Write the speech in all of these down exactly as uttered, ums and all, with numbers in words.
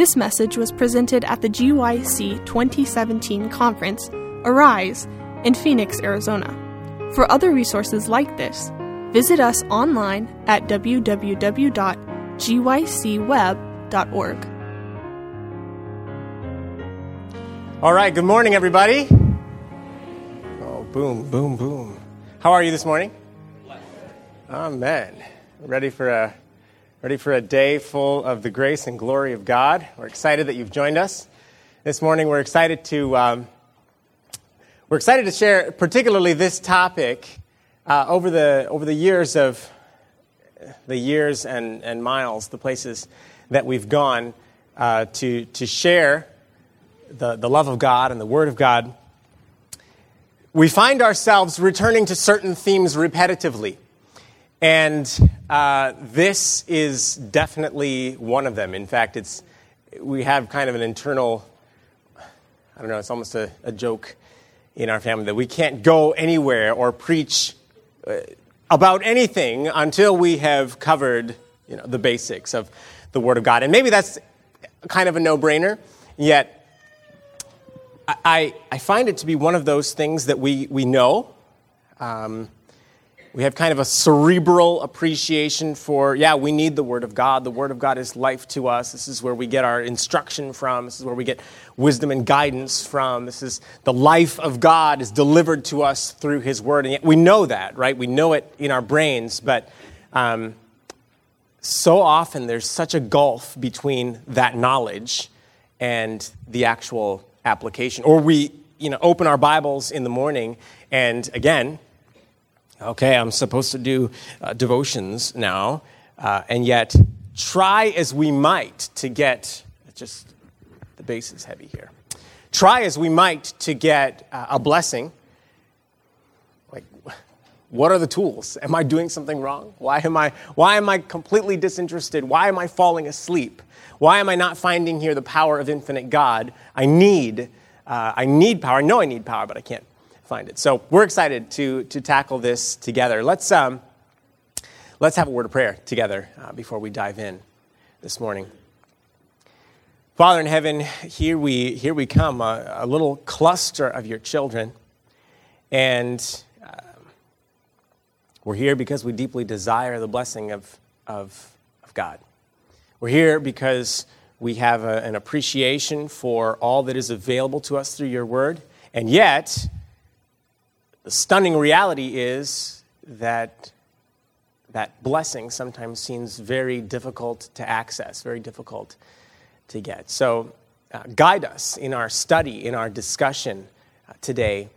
This message was presented at the G Y C twenty seventeen conference, Arise, in Phoenix, Arizona. For other resources like this, visit us online at w w w dot g y c web dot org. All right, good morning, everybody. Oh, boom, boom, boom. How are you this morning? Blessed. Amen. Ready for a ready for a day full of the grace and glory of God. We're excited that you've joined us this morning. We're excited to um, we're excited to share, particularly this topic. Uh, over the over the years of the years and, and miles, the places that we've gone uh, to to share the, the love of God and the Word of God, we find ourselves returning to certain themes repetitively, and uh, this is definitely one of them. In fact, it's we have kind of an internal, I don't know, it's almost a, a joke in our family that we can't go anywhere or preach about anything until we have covered, you know, the basics of the Word of God. And maybe that's kind of a no-brainer, yet I I find it to be one of those things that we, we know. Um, we have kind of a cerebral appreciation for, yeah, we need the Word of God. The Word of God is life to us. This is where we get our instruction from. This is where we get wisdom and guidance from. This is the life of God is delivered to us through His Word. And yet we know that, right? We know it in our brains. But um, so often there's such a gulf between that knowledge and the actual application. Or we, you know, open our Bibles in the morning and, again, okay, I'm supposed to do uh, devotions now, uh, and yet try as we might to get, just the bass is heavy here, try as we might to get uh, a blessing. Like, what are the tools? Am I doing something wrong? Why am I, why am I completely disinterested? Why am I falling asleep? Why am I not finding here the power of infinite God? I need, uh, I need power. I know I need power, but I can't find it. So we're excited to to tackle this together. Let's um, let's have a word of prayer together uh, before we dive in this morning. Father in heaven, here we here we come, a, a little cluster of your children, and uh, we're here because we deeply desire the blessing of of, of God. We're here because we have a, an appreciation for all that is available to us through your Word, and yet the stunning reality is that that blessing sometimes seems very difficult to access, very difficult to get. So uh, guide us in our study, in our discussion uh, today,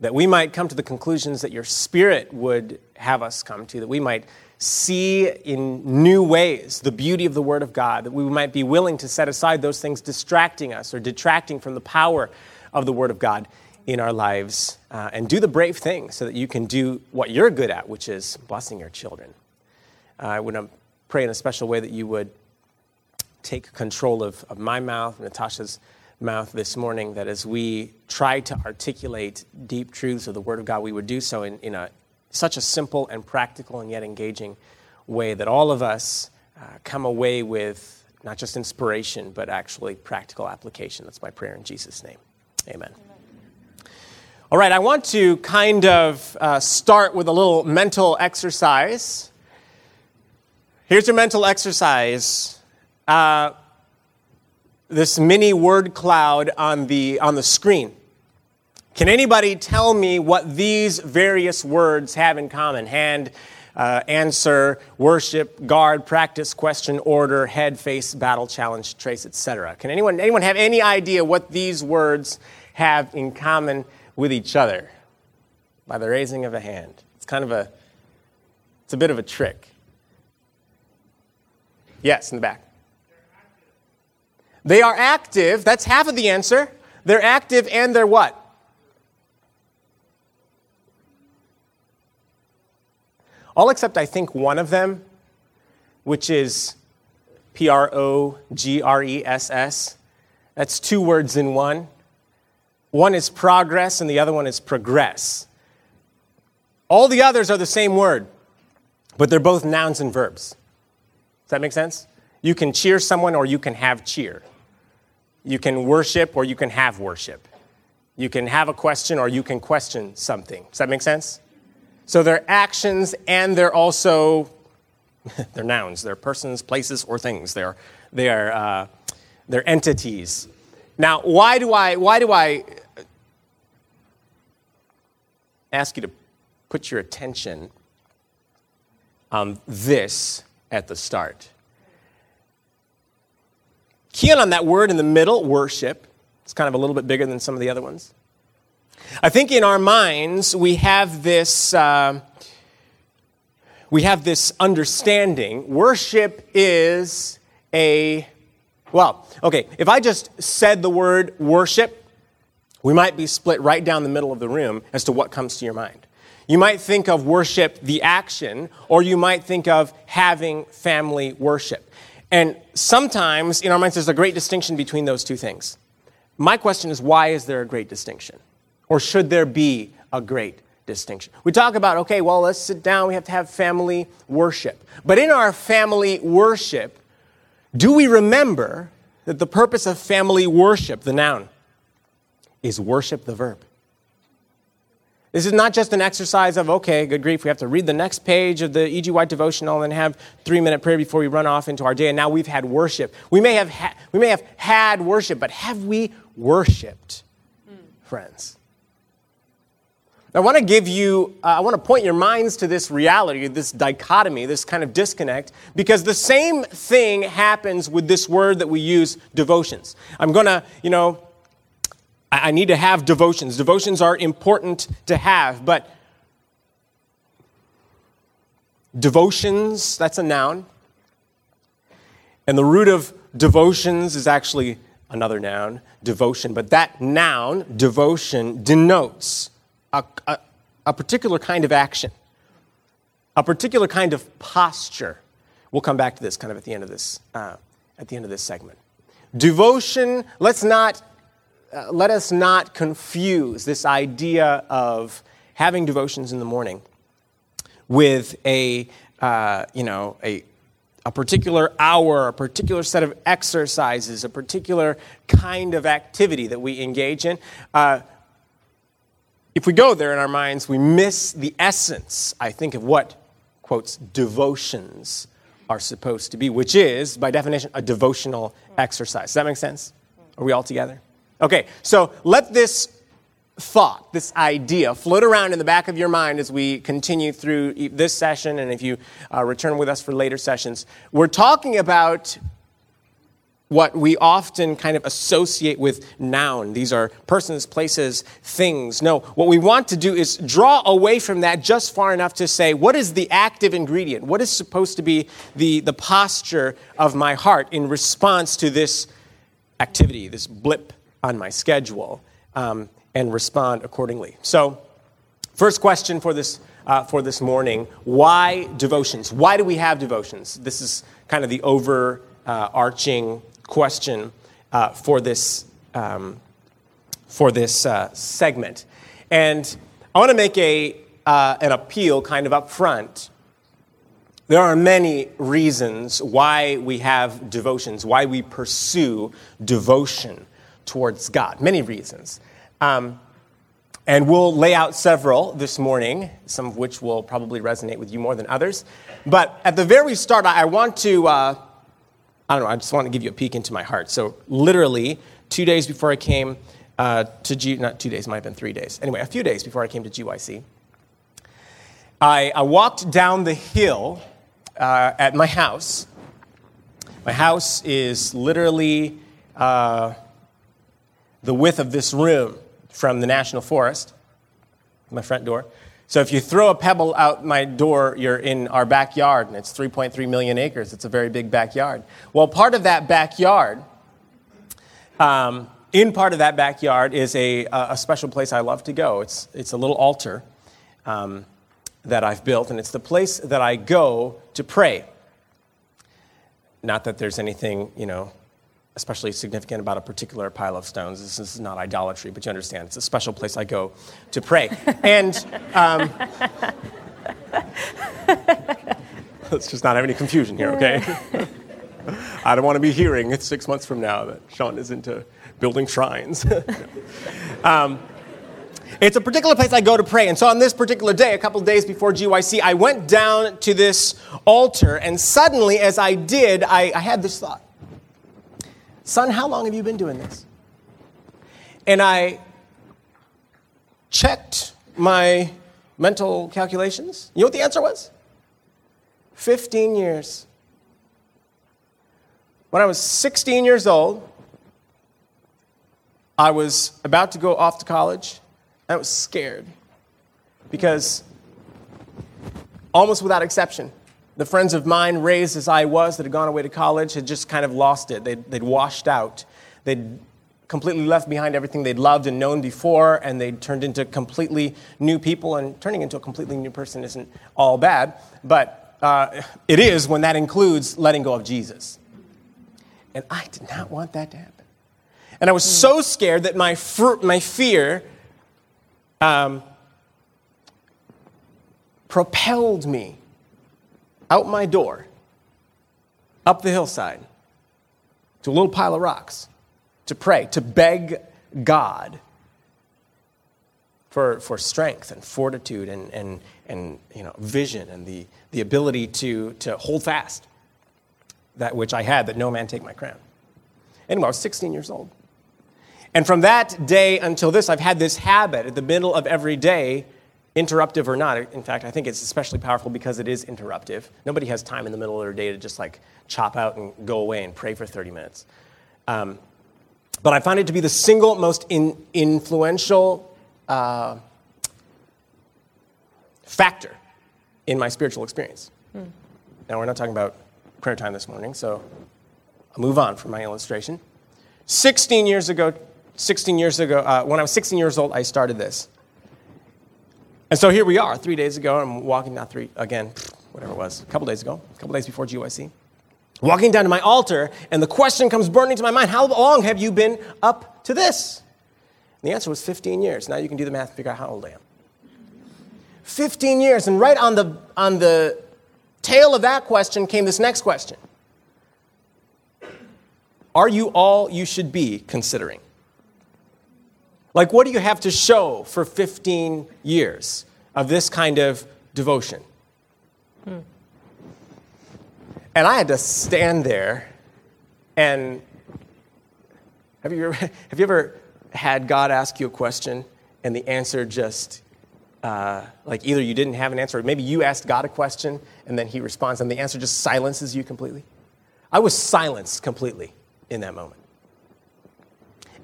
that we might come to the conclusions that your Spirit would have us come to, that we might see in new ways the beauty of the Word of God, that we might be willing to set aside those things distracting us or detracting from the power of the Word of God in our lives, uh, and do the brave thing so that you can do what you're good at, which is blessing your children. Uh, I would pray in a special way that you would take control of, of my mouth, Natasha's mouth this morning, that as we try to articulate deep truths of the Word of God, we would do so in, in a such a simple and practical and yet engaging way that all of us uh, come away with not just inspiration, but actually practical application. That's my prayer in Jesus' name. Amen. All right, I want to kind of uh, start with a little mental exercise. Here's your mental exercise. Uh, this mini word cloud on the on the screen. Can anybody tell me what these various words have in common? Hand, uh, answer, worship, guard, practice, question, order, head, face, battle, challenge, trace, et cetera. Can anyone anyone have any idea what these words have in common with each other by the raising of a hand? It's kind of a, it's a bit of a trick. Yes, in the back. They are active. That's half of the answer. They're active and they're what? All except, I think, one of them, which is P R O G R E S S. That's two words in one. One is progress, and the other one is progress. All the others are the same word, but they're both nouns and verbs. Does that make sense? You can cheer someone or you can have cheer. You can worship or you can have worship. You can have a question or you can question something. Does that make sense? So they're actions and they're also, they're nouns. They're persons, places, or things. They're they're uh, they're entities. Now, why do I why do I ask you to put your attention on this at the start? Key in on that word in the middle, worship. It's kind of a little bit bigger than some of the other ones. I think in our minds we have this uh, we have this understanding. Worship is a well. Okay, if I just said the word worship, we might be split right down the middle of the room as to what comes to your mind. You might think of worship, the action, or you might think of having family worship. And sometimes in our minds there's a great distinction between those two things. My question is, why is there a great distinction? Or should there be a great distinction? We talk about, okay, well, let's sit down. We have to have family worship. But in our family worship, do we remember that the purpose of family worship, the noun, is worship the verb? This is not just an exercise of, okay, good grief, we have to read the next page of the E G. White devotional and have three-minute prayer before we run off into our day, and now we've had worship. We may have, ha- we may have had worship, but have we worshiped, mm. friends? I want to give you, uh, I want to point your minds to this reality, this dichotomy, this kind of disconnect, because the same thing happens with this word that we use, devotions. I'm going to, you know, I need to have devotions. Devotions are important to have, but devotions, that's a noun. And the root of devotions is actually another noun, devotion. But that noun, devotion, denotes a, a, a particular kind of action, a particular kind of posture. We'll come back to this kind of at the end of this, uh, at the end of this segment. Devotion, let's not... Uh, let us not confuse this idea of having devotions in the morning with a, uh, you know, a, a particular hour, a particular set of exercises, a particular kind of activity that we engage in. Uh, if we go there in our minds, we miss the essence, I think, of what, quotes, devotions are supposed to be, which is, by definition, a devotional exercise. Does that make sense? Are we all together? Okay, so let this thought, this idea, float around in the back of your mind as we continue through this session, and if you uh, return with us for later sessions. We're talking about what we often kind of associate with noun. These are persons, places, things. No, what we want to do is draw away from that just far enough to say, what is the active ingredient? What is supposed to be the, the posture of my heart in response to this activity, this blip on my schedule, um, and respond accordingly. So, first question for this uh, for this morning: why devotions? Why do we have devotions? This is kind of the overarching uh, question uh, for this um, for this uh, segment. And I want to make a uh, an appeal, kind of up front. There are many reasons why we have devotions, why we pursue devotion towards God, many reasons. Um, and we'll lay out several this morning, some of which will probably resonate with you more than others. But at the very start, I want to, uh, I don't know, I just want to give you a peek into my heart. So literally two days before I came uh, to G, not two days, might have been three days. Anyway, a few days before I came to G Y C, I, I walked down the hill uh, at my house. My house is literally... Uh, the width of this room from the National Forest, my front door. So if you throw a pebble out my door, you're in our backyard, and it's three point three million acres. It's a very big backyard. Well, part of that backyard, um, in part of that backyard is a, a special place I love to go. It's, it's a little altar um, that I've built, and it's the place that I go to pray. Not that there's anything, you know, especially significant about a particular pile of stones. This is not idolatry, but you understand. It's a special place I go to pray. And um, let's just not have any confusion here, okay? I don't want to be hearing it six months from now that Sean is into building shrines. um, it's a particular place I go to pray. And so on this particular day, a couple of days before G Y C, I went down to this altar. And suddenly, as I did, I, I had this thought. Son, how long have you been doing this? And I checked my mental calculations. You know what the answer was? fifteen years. When I was sixteen years old, I was about to go off to college. I was scared because almost without exception, the friends of mine raised as I was that had gone away to college had just kind of lost it. They'd, they'd washed out. They'd completely left behind everything they'd loved and known before, and they'd turned into completely new people, and turning into a completely new person isn't all bad, but uh, it is when that includes letting go of Jesus. And I did not want that to happen. And I was so scared that my fr- my fear um, propelled me out my door, up the hillside, to a little pile of rocks, to pray, to beg God for for strength and fortitude and and and you know vision and the, the ability to to hold fast that which I had, that no man take my crown. Anyway, I was sixteen years old. And from that day until this, I've had this habit at the middle of every day, interruptive or not. In fact, I think it's especially powerful because it is interruptive. Nobody has time in the middle of their day to just like chop out and go away and pray for thirty minutes. Um, but I found it to be the single most in, influential uh, factor in my spiritual experience. Hmm. Now, we're not talking about prayer time this morning, so I'll move on from my illustration. sixteen years ago, sixteen years ago, uh, when I was sixteen years old, I started this. And so here we are, three days ago, I'm walking, not three, again, whatever it was, a couple days ago, a couple days before G Y C, walking down to my altar, and the question comes burning to my mind, how long have you been up to this? And the answer was fifteen years. Now you can do the math and figure out how old I am. fifteen years, and right on the on the tail of that question came this next question. Are you all you should be considering? Like, what do you have to show for fifteen years of this kind of devotion? Hmm. And I had to stand there and, have you ever, have you ever had God ask you a question and the answer just, uh, like either you didn't have an answer or maybe you asked God a question and then he responds and the answer just silences you completely? I was silenced completely in that moment.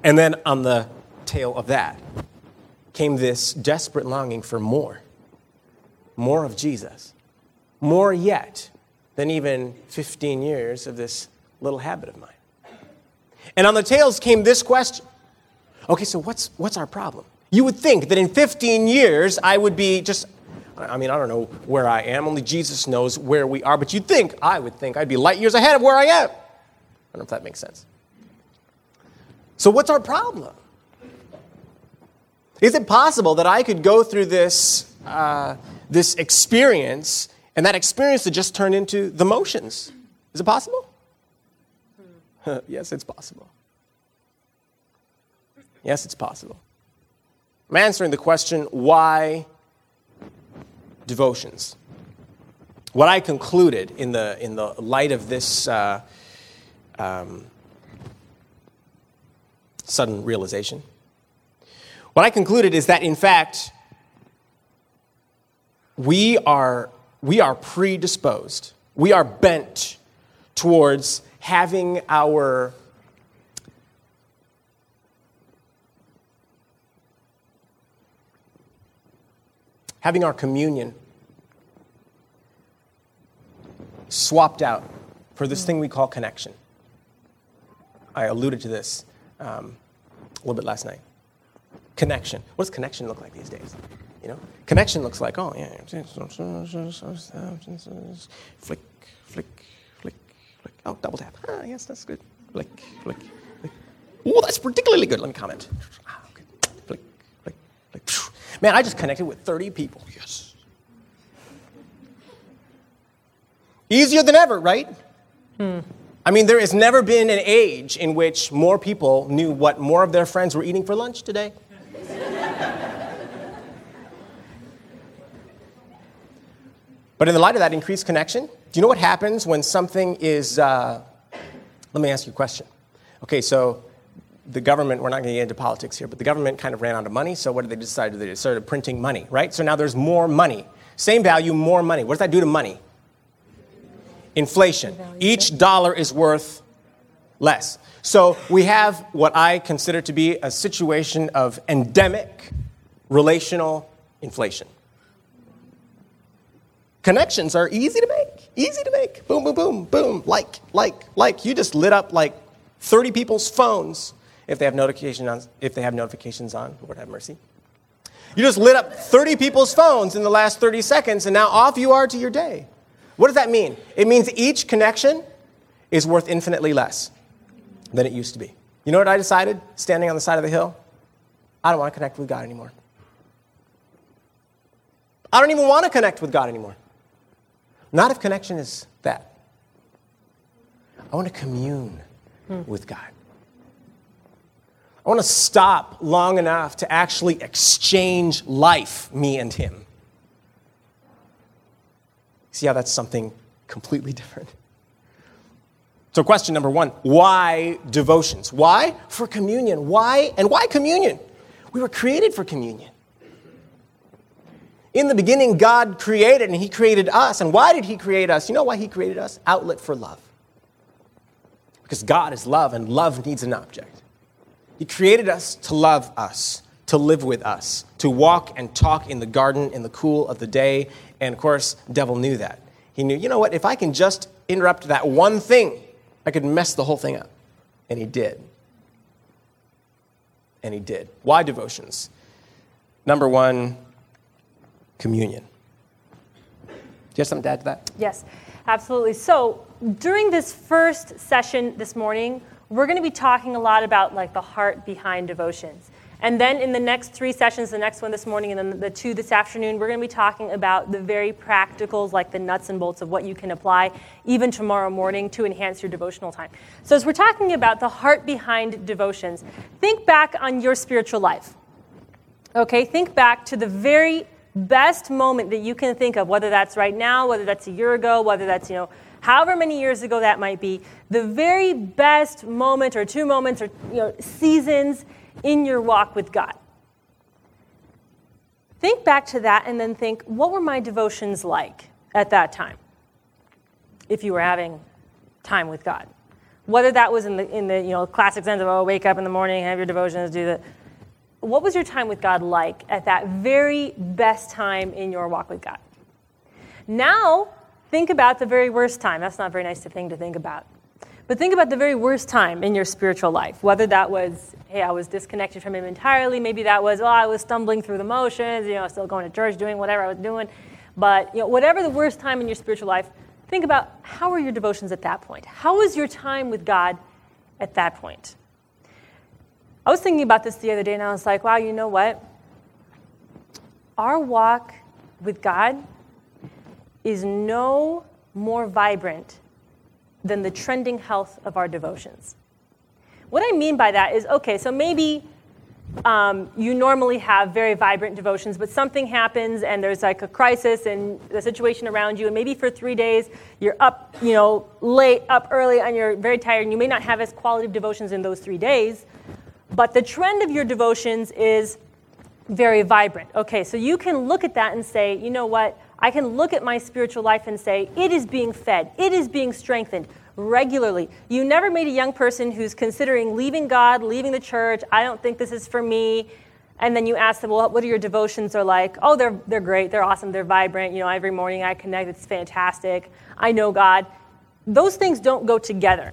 And then on the tail of that came this desperate longing for more, more of Jesus, more yet than even fifteen years of this little habit of mine. And on the tails came this question. Okay, so what's what's our problem? You would think that in fifteen years I would be just, I mean, I don't know where I am. Only Jesus knows where we are. But you'd think, I would think, I'd be light years ahead of where I am. I don't know if that makes sense. So what's our problem? Is it possible that I could go through this uh, this experience and that experience to just turn into the motions? Is it possible? Hmm. Yes, it's possible. Yes, it's possible. I'm answering the question, why devotions? What I concluded in the in the light of this Uh, Um, sudden realization. What I concluded is that, in fact, we are we are predisposed. We are bent towards having our having our communion swapped out for this thing we call connection. I alluded to this um, a little bit last night. Connection. What does connection look like these days? You know, connection looks like, oh, yeah. Flick, flick, flick, flick. Oh, double tap. Ah, yes, that's good. Flick, flick, flick. Oh, that's particularly good. Let me comment. Ah, okay. Flick, flick, flick. Man, I just connected with thirty people. Yes. Easier than ever, right? Hmm. I mean, there has never been an age in which more people knew what more of their friends were eating for lunch today. But in the light of that increased connection, do you know what happens when something is, uh, let me ask you a question. Okay, so the government, we're not going to get into politics here, but the government kind of ran out of money, so what did they decide? They started printing money, right? So now there's more money. Same value, more money. What does that do to money? Inflation. Each dollar is worth less. So we have what I consider to be a situation of endemic relational inflation. Connections are easy to make, easy to make. Boom, boom, boom, boom, like, like, like. You just lit up like thirty people's phones if they have notification on, if they have notifications on. Lord have mercy. You just lit up thirty people's phones in the last thirty seconds, and now off you are to your day. What does that mean? It means each connection is worth infinitely less than it used to be. You know what I decided standing on the side of the hill? I don't want to connect with God anymore. I don't even want to connect with God anymore. Not if connection is that. I want to commune hmm. with God. I want to stop long enough to actually exchange life, me and him. See how that's something completely different? So question number one, why devotions? Why? For communion. Why? And why communion? We were created for communion. In the beginning, God created, and he created us. And why did he create us? You know why he created us? Outlet for love. Because God is love, and love needs an object. He created us to love us, to live with us, to walk and talk in the garden in the cool of the day. And, of course, the devil knew that. He knew, you know what, if I can just interrupt that one thing, I could mess the whole thing up. And he did. And he did. Why devotions? Number one, communion. Do you have something to add to that? Yes, absolutely. So during this first session this morning, we're going to be talking a lot about like the heart behind devotions. And then in the next three sessions, the next one this morning and then the two this afternoon, we're going to be talking about the very practicals, like the nuts and bolts of what you can apply even tomorrow morning to enhance your devotional time. So as we're talking about the heart behind devotions, think back on your spiritual life. Okay, think back to the very best moment that you can think of, whether that's right now, whether that's a year ago, whether that's, you know, however many years ago that might be, the very best moment or two moments or, you know, seasons in your walk with God. Think back to that and then think, what were my devotions like at that time? If you were having time with God, whether that was in the in the you know classic sense of, oh, wake up in the morning, have your devotions, do the. What was your time with God like at that very best time in your walk with God? Now, think about the very worst time. That's not a very nice thing to think about. But think about the very worst time in your spiritual life, whether that was, hey, I was disconnected from him entirely. Maybe that was, oh, I was stumbling through the motions, you know, still going to church, doing whatever I was doing. But you know, whatever the worst time in your spiritual life, think about how were your devotions at that point? How was your time with God at that point? I was thinking about this the other day, and I was like, wow, you know what? Our walk with God is no more vibrant than the trending health of our devotions. What I mean by that is, okay, so maybe um, you normally have very vibrant devotions, but something happens, and there's like a crisis in the situation around you, and maybe for three days you're up, you know, late, up early, and you're very tired, and you may not have as quality of devotions in those three days, but the trend of your devotions is very vibrant. Okay, so you can look at that and say, you know what? I can look at my spiritual life and say, it is being fed. It is being strengthened regularly. You never meet a young person who's considering leaving God, leaving the church. I don't think this is for me. And then you ask them, well, what are your devotions are like? Oh, they're they're great. They're awesome. They're vibrant. You know, every morning I connect. It's fantastic. I know God. Those things don't go together.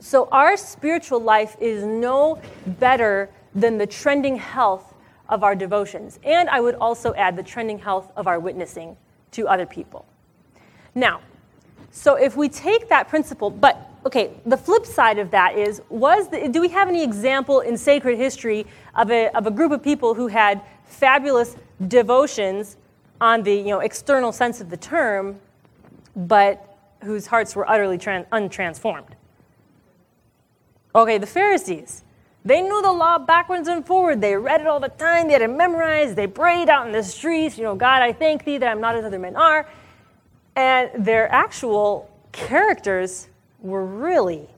So our spiritual life is no better than the trending health of our devotions. And I would also add the trending health of our witnessing to other people. Now, so if we take that principle, but, okay, the flip side of that is, was the, do we have any example in sacred history of a, of a group of people who had fabulous devotions on the, you know, external sense of the term, but whose hearts were utterly tran- untransformed. Okay, the Pharisees, they knew the law backwards and forward. They read it all the time. They had it memorized. They prayed out in the streets, you know, God, I thank thee that I'm not as other men are. And their actual characters were really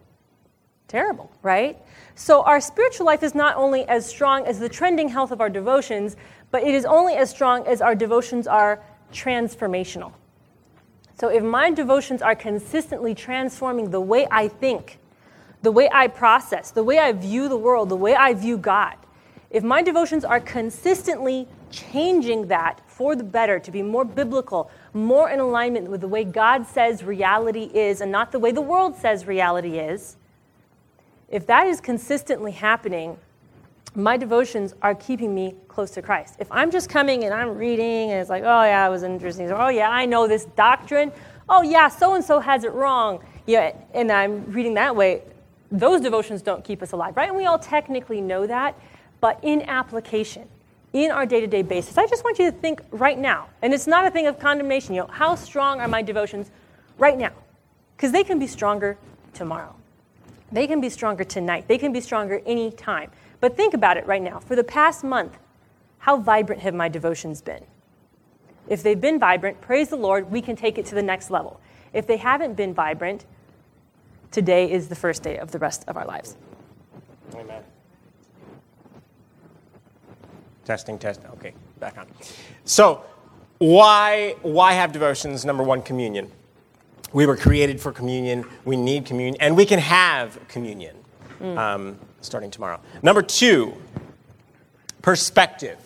terrible, right? So our spiritual life is not only as strong as the trending health of our devotions, but it is only as strong as our devotions are transformational. So if my devotions are consistently transforming the way I think, the way I process, the way I view the world, the way I view God, if my devotions are consistently changing that for the better, to be more biblical, more in alignment with the way God says reality is and not the way the world says reality is, if that is consistently happening, my devotions are keeping me close to Christ. If I'm just coming and I'm reading and it's like, oh, yeah, it was interesting. Or, oh, yeah, I know this doctrine. Oh, yeah, so-and-so has it wrong. Yeah, and I'm reading that way. Those devotions don't keep us alive, right? And we all technically know that. But in application, in our day-to-day basis, I just want you to think right now. And it's not a thing of condemnation. You know, how strong are my devotions right now? Because they can be stronger tomorrow. They can be stronger tonight. They can be stronger any time. But think about it right now. For the past month, how vibrant have my devotions been? If they've been vibrant, praise the Lord, we can take it to the next level. If they haven't been vibrant, today is the first day of the rest of our lives. Amen. Testing, test. Okay, back on. So why, why have devotions? Number one, communion. We were created for communion. We need communion. And we can have communion. Mm. Um, starting tomorrow. Number two, perspective.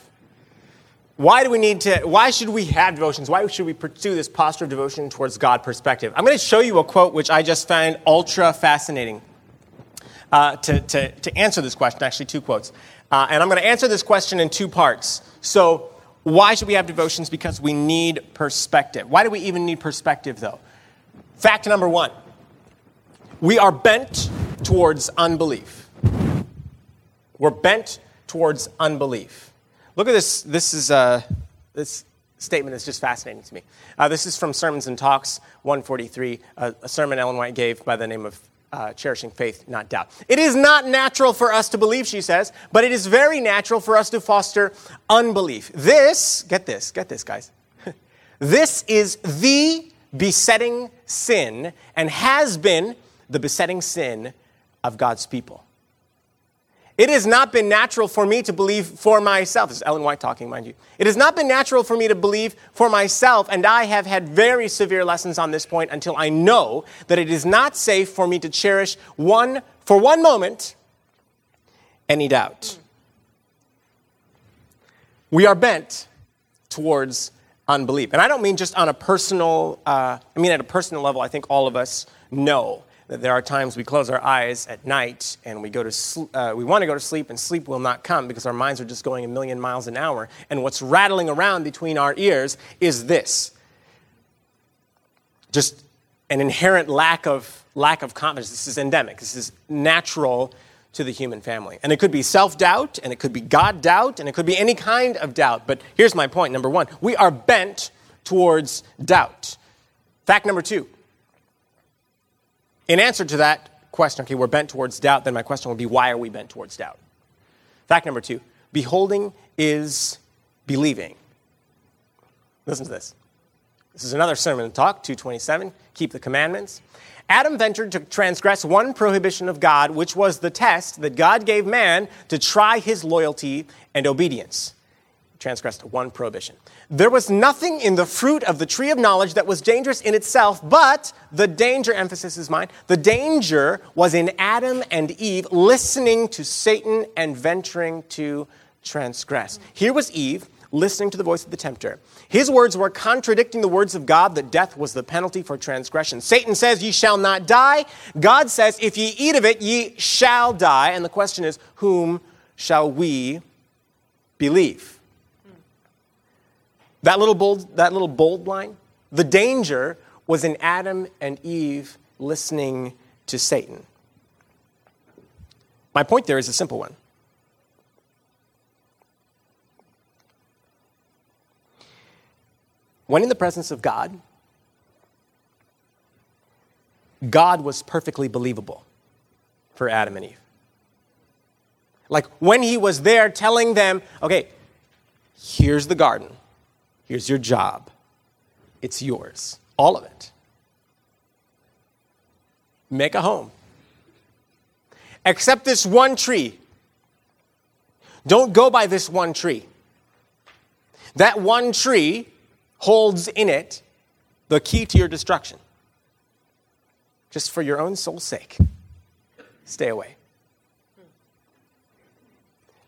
Why do we need to, why should we have devotions? Why should we pursue this posture of devotion towards God perspective? I'm going to show you a quote which I just found ultra fascinating uh, to, to, to answer this question, actually two quotes. Uh, and I'm going to answer this question in two parts. So why should we have devotions? Because we need perspective. Why do we even need perspective, though? Fact number one, we are bent towards unbelief. We're bent towards unbelief. Look at this. This is uh, this statement is just fascinating to me. Uh, this is from Sermons and Talks one forty-three, uh, a sermon Ellen White gave by the name of uh, Cherishing Faith, Not Doubt. It is not natural for us to believe, she says, but it is very natural for us to foster unbelief. This, get this, get this, guys. This is the besetting sin and has been the besetting sin of God's people. It has not been natural for me to believe for myself. This is Ellen White talking, mind you. It has not been natural for me to believe for myself, and I have had very severe lessons on this point until I know that it is not safe for me to cherish one, for one moment, any doubt. We are bent towards unbelief. And I don't mean just on a personal, uh, I mean at a personal level, I think all of us know that there are times we close our eyes at night and we go to sl- uh, we want to go to sleep and sleep will not come because our minds are just going a million miles an hour. And what's rattling around between our ears is this, just an inherent lack of lack of confidence. This is endemic. This is natural to the human family. And it could be self-doubt and it could be God doubt and it could be any kind of doubt. But here's my point. Number one, we are bent towards doubt. Fact number two. In answer to that question, okay, we're bent towards doubt, then my question would be, why are we bent towards doubt? Fact number two, beholding is believing. Listen to this. This is another sermon talk, two twenty-seven, keep the commandments. Adam ventured to transgress one prohibition of God, which was the test that God gave man to try his loyalty and obedience. Transgressed one prohibition. There was nothing in the fruit of the tree of knowledge that was dangerous in itself, but the danger, emphasis is mine, the danger was in Adam and Eve listening to Satan and venturing to transgress. Here was Eve listening to the voice of the tempter. His words were contradicting the words of God that death was the penalty for transgression. Satan says, ye shall not die. God says, if ye eat of it, ye shall die. And the question is, whom shall we believe? That little bold, that little bold line, the danger was in Adam and Eve listening to Satan. My point there is a simple one. When in the presence of God, God was perfectly believable for Adam and Eve. Like when he was there telling them, okay, here's the garden. Here's your job. It's yours. All of it. Make a home. Except this one tree. Don't go by this one tree. That one tree holds in it the key to your destruction. Just for your own soul's sake, stay away.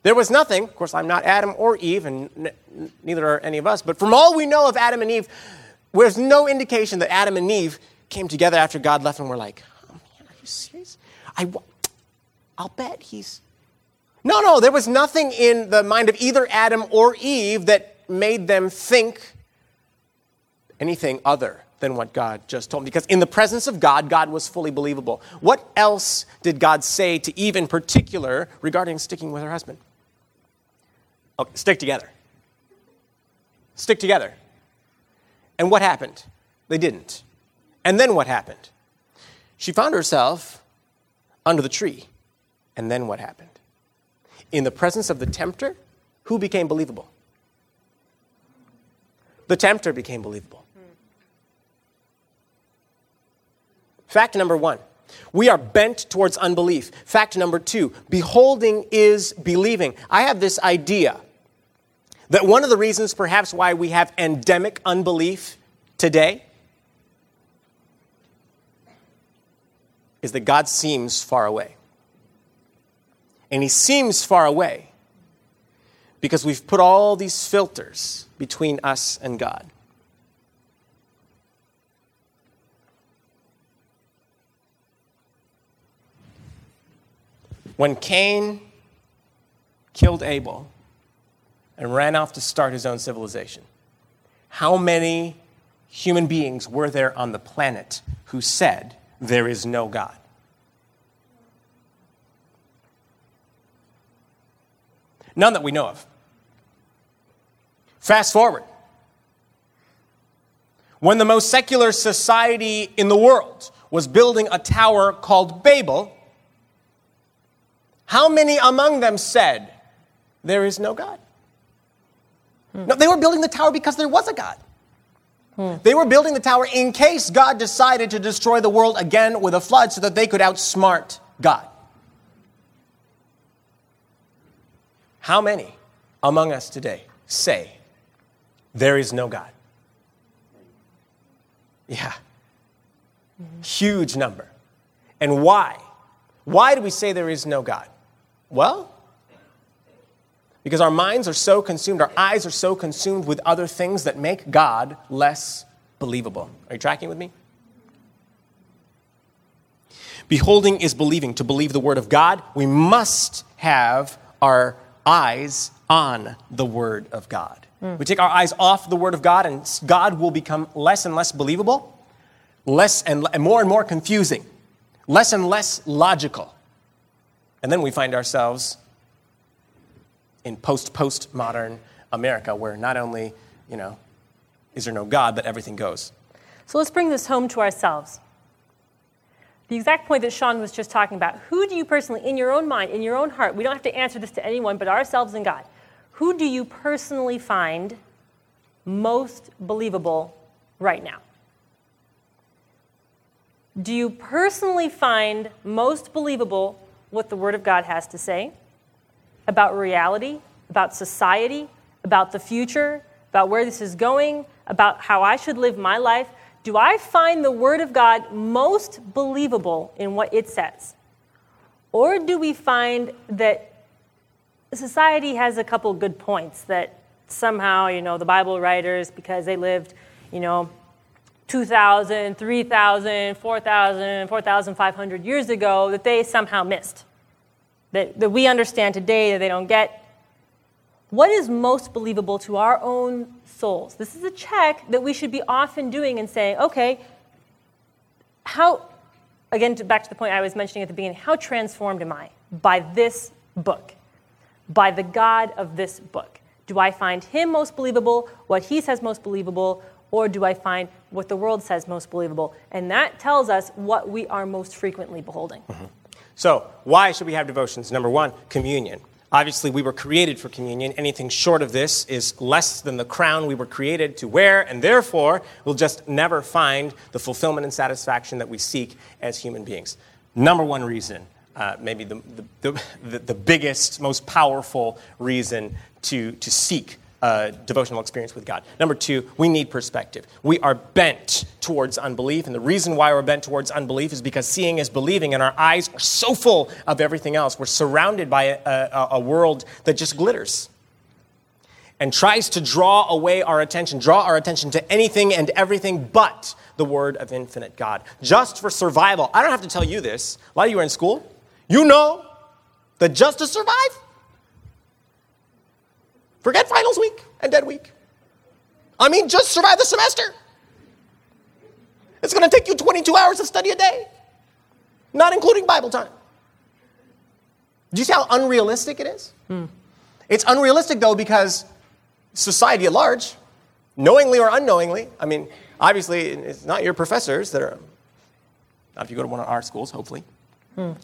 There was nothing. Of course, I'm not Adam or Eve, and n- neither are any of us. But from all we know of Adam and Eve, there's no indication that Adam and Eve came together after God left and were like, oh, man, are you serious? I, I'll bet he's... No, no, there was nothing in the mind of either Adam or Eve that made them think anything other than what God just told them. Because in the presence of God, God was fully believable. What else did God say to Eve in particular regarding sticking with her husband? Okay, stick together. Stick together. And what happened? They didn't. And then what happened? She found herself under the tree. And then what happened? In the presence of the tempter, who became believable? The tempter became believable. Fact number one, we are bent towards unbelief. Fact number two, beholding is believing. I have this idea that one of the reasons perhaps why we have endemic unbelief today is that God seems far away. And he seems far away because we've put all these filters between us and God. When Cain killed Abel and ran off to start his own civilization, how many human beings were there on the planet who said, there is no God? None that we know of. Fast forward. When the most secular society in the world was building a tower called Babel, how many among them said, there is no God? Hmm. No, they were building the tower because there was a God. Hmm. They were building the tower in case God decided to destroy the world again with a flood so that they could outsmart God. How many among us today say, there is no God? Yeah. Mm-hmm. Huge number. And why? Why do we say there is no God? Well, because our minds are so consumed, our eyes are so consumed with other things that make God less believable. Are you tracking with me? Beholding is believing. To believe the word of God, we must have our eyes on the word of God. Mm. We take our eyes off the word of God, and God will become less and less believable, less and, le- and more and more confusing, less and less logical. And then we find ourselves in post-postmodern America, where not only, you know, is there no God, but everything goes. So let's bring this home to ourselves. The exact point that Sean was just talking about. Who do you personally, in your own mind, in your own heart, we don't have to answer this to anyone but ourselves and God, who do you personally find most believable right now? Do you personally find most believable what the Word of God has to say about reality, about society, about the future, about where this is going, about how I should live my life? Do I find the Word of God most believable in what it says? Or do we find that society has a couple good points that somehow, you know, the Bible writers, because they lived, you know, two thousand, three thousand, four thousand, four thousand five hundred years ago that they somehow missed, that, that we understand today that they don't get? What is most believable to our own souls? This is a check that we should be often doing and saying, okay, how, again, to, back to the point I was mentioning at the beginning, how transformed am I by this book, by the God of this book? Do I find him most believable, what he says most believable, or do I find what the world says most believable? And that tells us what we are most frequently beholding. Mm-hmm. So why should we have devotions? Number one, communion. Obviously, we were created for communion. Anything short of this is less than the crown we were created to wear, and therefore, we'll just never find the fulfillment and satisfaction that we seek as human beings. Number one reason, uh, maybe the, the, the, the biggest, most powerful reason to, to seek Uh, devotional experience with God. Number two, we need perspective. We are bent towards unbelief, and the reason why we're bent towards unbelief is because seeing is believing, and our eyes are so full of everything else. We're surrounded by a, a, a world that just glitters and tries to draw away our attention, draw our attention to anything and everything but the word of infinite God, just for survival. I don't have to tell you this. A lot of you are in school. You know that just to survive, forget finals week and dead week. I mean, just survive the semester. It's going to take you twenty-two hours of study a day, not including Bible time. Do you see how unrealistic it is? Hmm. It's unrealistic, though, because society at large, knowingly or unknowingly, I mean, obviously, it's not your professors that are, not if you go to one of our schools, hopefully, hmm.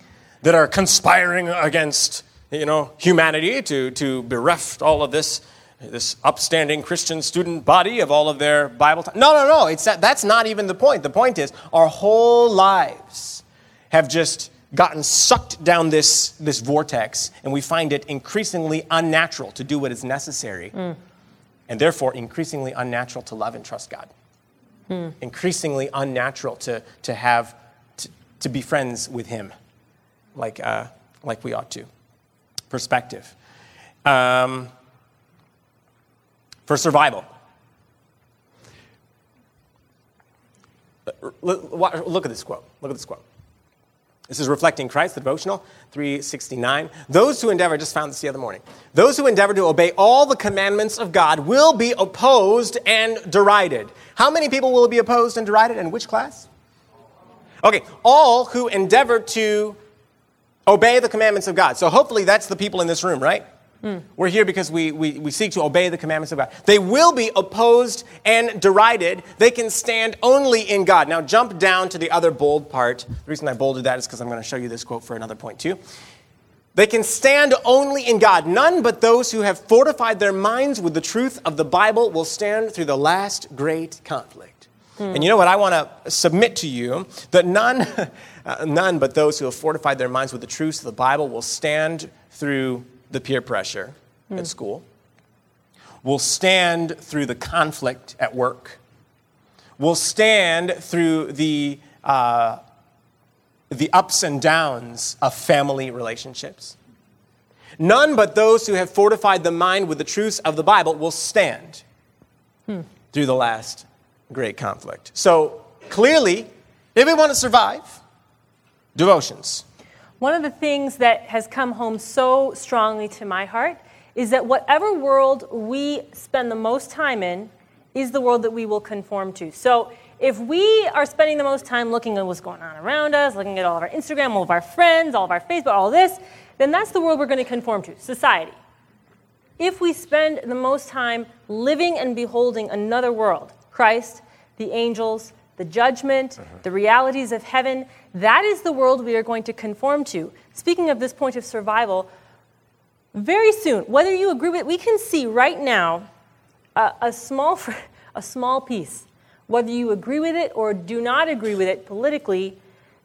that are conspiring against You know, humanity to to bereft all of this this upstanding Christian student body of all of their Bible time. No, no, no. It's that, that's not even the point. The point is our whole lives have just gotten sucked down this this vortex, and we find it increasingly unnatural to do what is necessary, mm. and therefore increasingly unnatural to love and trust God. Mm. Increasingly unnatural to to have to, to be friends with Him, like uh, like we ought to. Perspective. Um, for survival. Look at this quote. Look at this quote. This is Reflecting Christ, the devotional, three sixty-nine. Those who endeavor, I just found this the other morning, those who endeavor to obey all the commandments of God will be opposed and derided. How many people will be opposed and derided? And which class? Okay, all who endeavor to obey the commandments of God. So hopefully that's the people in this room, right? Mm. We're here because we, we we seek to obey the commandments of God. They will be opposed and derided. They can stand only in God. Now jump down to the other bold part. The reason I bolded that is because I'm going to show you this quote for another point too. They can stand only in God. None but those who have fortified their minds with the truth of the Bible will stand through the last great conflict. And you know what? I want to submit to you that none, uh, none but those who have fortified their minds with the truths of the Bible will stand through the peer pressure mm. at school, will stand through the conflict at work, will stand through the uh, the ups and downs of family relationships. None but those who have fortified the mind with the truths of the Bible will stand mm. through the last great conflict. So clearly, if we want to survive, devotions. One of the things that has come home so strongly to my heart is that whatever world we spend the most time in is the world that we will conform to. So if we are spending the most time looking at what's going on around us, looking at all of our Instagram, all of our friends, all of our Facebook, all this, then that's the world we're going to conform to, society. If we spend the most time living and beholding another world, Christ, the angels, the judgment, uh-huh. the realities of heaven, that is the world we are going to conform to. Speaking of this point of survival, very soon, whether you agree with it, we can see right now uh, a small a small piece, whether you agree with it or do not agree with it politically,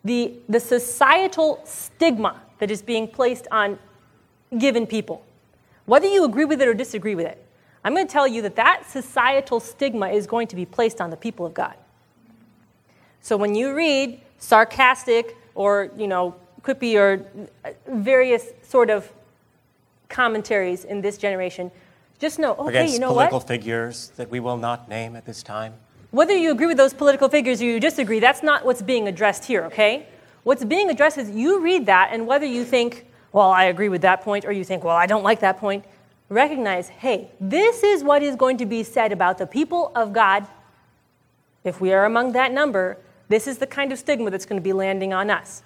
the the societal stigma that is being placed on given people, whether you agree with it or disagree with it. I'm going to tell you that that societal stigma is going to be placed on the people of God. So when you read sarcastic or, you know, quippy or various sort of commentaries in this generation, just know, okay, Against you know what? Against political figures that we will not name at this time. Whether you agree with those political figures or you disagree, that's not what's being addressed here, okay? What's being addressed is you read that, and whether you think, well, I agree with that point, or you think, well, I don't like that point, recognize, hey, this is what is going to be said about the people of God. If we are among that number, this is the kind of stigma that's going to be landing on us.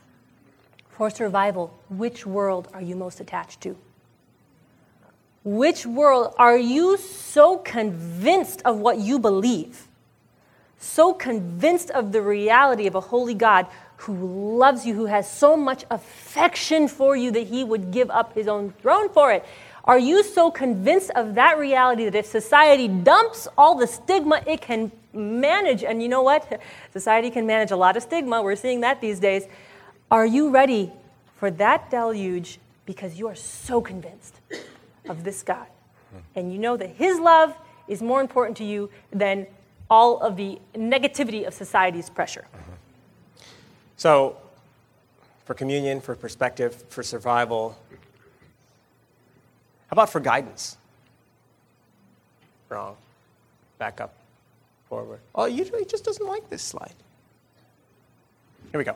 For survival, which world are you most attached to? Which world are you so convinced of what you believe so convinced of the reality of a holy God who loves you, who has so much affection for you that he would give up his own throne for it? Are you so convinced of that reality that if society dumps all the stigma it can manage, and you know what? Society can manage a lot of stigma. We're seeing that these days. Are you ready for that deluge because you are so convinced of this God? And you know that his love is more important to you than all of the negativity of society's pressure. Mm-hmm. So, for communion, for perspective, for survival, how about for guidance? Wrong. Back up. Forward. Oh, he just doesn't like this slide. Here we go.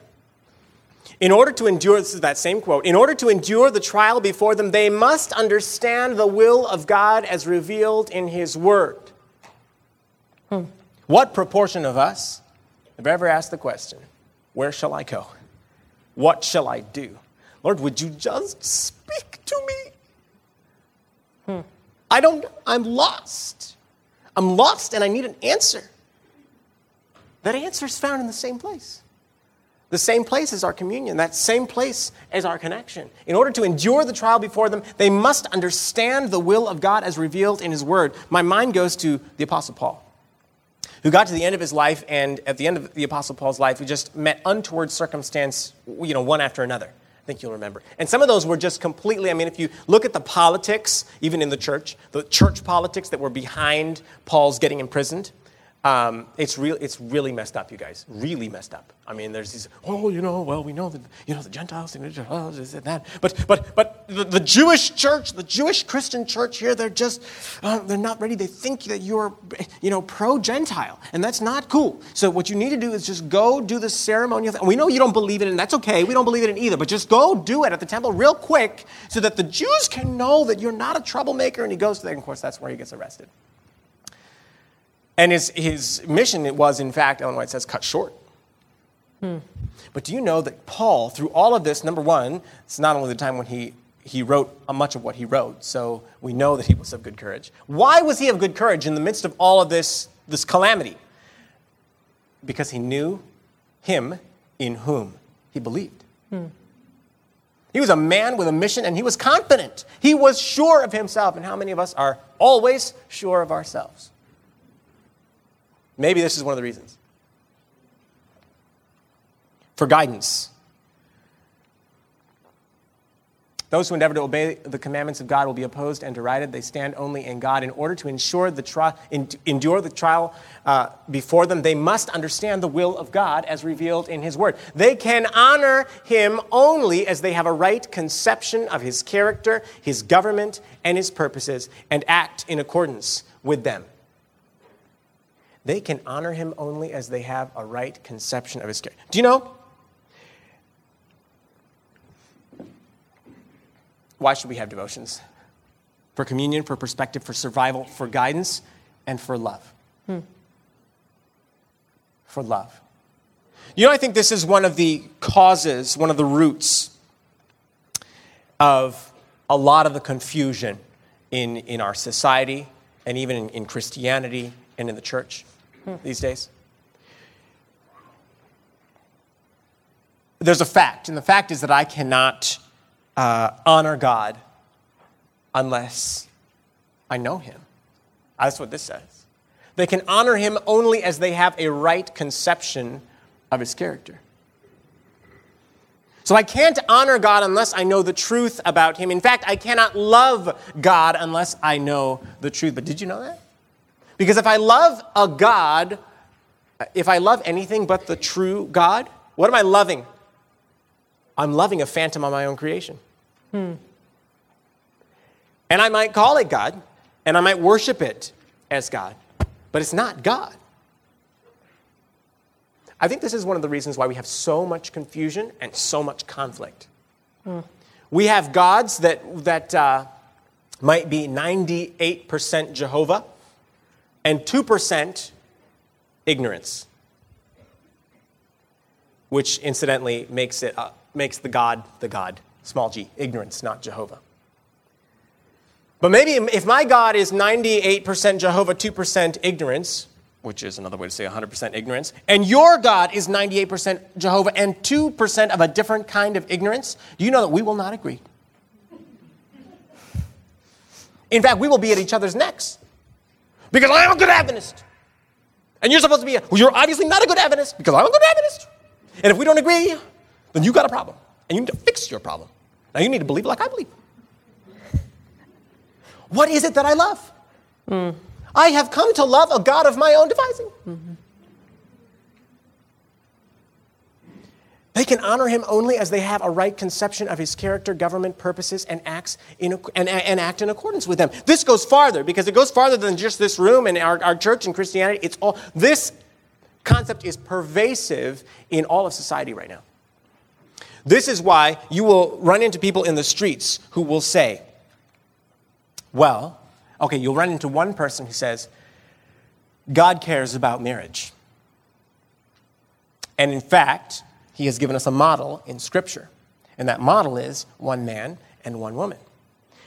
In order to endure, this is that same quote, in order to endure the trial before them, they must understand the will of God as revealed in his word. Hmm. What proportion of us have ever asked the question, where shall I go? What shall I do? Lord, would you just speak to me? Hmm. I don't, I'm lost. I'm lost and I need an answer. That answer is found in the same place. The same place as our communion. That same place as our connection. In order to endure the trial before them, they must understand the will of God as revealed in his word. My mind goes to the Apostle Paul, who got to the end of his life, and at the end of the Apostle Paul's life, he just met untoward circumstance, you know, one after another. I think you'll remember. And some of those were just completely, I mean, if you look at the politics, even in the church, the church politics that were behind Paul's getting imprisoned, um, it's real. It's really messed up, you guys, really messed up. I mean, there's these, oh, you know, well, we know that, you know, the Gentiles, and this and that. But but but the, the Jewish church, the Jewish Christian church here, they're just, uh, they're not ready. They think that you're, you know, pro-Gentile, and that's not cool. So what you need to do is just go do the ceremonial thing. We know you don't believe it, and that's okay. We don't believe it in either, but just go do it at the temple real quick so that the Jews can know that you're not a troublemaker. And he goes to there, and of course, that's where he gets arrested. And his, his mission, it was, in fact, Ellen White says, cut short. Hmm. But do you know that Paul, through all of this, number one, it's not only the time when he, he wrote much of what he wrote, so we know that he was of good courage. Why was he of good courage in the midst of all of this, this calamity? Because he knew him in whom he believed. Hmm. He was a man with a mission, and he was confident. He was sure of himself. And how many of us are always sure of ourselves? Maybe this is one of the reasons. For guidance. Those who endeavor to obey the commandments of God will be opposed and derided. They stand only in God. In order to ensure the tri- endure the trial uh, before them, they must understand the will of God as revealed in his word. They can honor him only as they have a right conception of his character, his government, and his purposes, and act in accordance with them. They can honor him only as they have a right conception of his character. Do you know? Why should we have devotions? For communion, for perspective, for survival, for guidance, and for love. Hmm. For love. You know, I think this is one of the causes, one of the roots of a lot of the confusion in, in our society and even in, in Christianity and in the church. These days, there's a fact, and the fact is that I cannot uh, honor God unless I know him. That's what this says. They can honor him only as they have a right conception of his character. So I can't honor God unless I know the truth about him. In fact, I cannot love God unless I know the truth. But did you know that? Because if I love a God, if I love anything but the true God, what am I loving? I'm loving a phantom of my own creation. Hmm. And I might call it God, and I might worship it as God, but it's not God. I think this is one of the reasons why we have so much confusion and so much conflict. Hmm. We have gods that, that uh, might be ninety-eight percent Jehovah, and two percent ignorance, which incidentally makes it uh, makes the God the God, small g, ignorance, not Jehovah. But maybe if my God is ninety-eight percent Jehovah, two percent ignorance, which is another way to say one hundred percent ignorance, and your God is ninety-eight percent Jehovah and two percent of a different kind of ignorance, do you know that we will not agree? In fact, we will be at each other's necks because I'm a good Adventist. And you're supposed to be, a, well, you're obviously not a good Adventist because I'm a good Adventist. And if we don't agree, then you got a problem. And you need to fix your problem. Now you need to believe like I believe. What is it that I love? Mm. I have come to love a God of my own devising. Mm-hmm. They can honor him only as they have a right conception of his character, government, purposes, and acts in, and, and act in accordance with them. This goes farther because it goes farther than just this room and our, our church and Christianity. It's all this concept is pervasive in all of society right now. This is why you will run into people in the streets who will say, well, okay, you'll run into one person who says, God cares about marriage. And in fact, he has given us a model in Scripture. And that model is one man and one woman.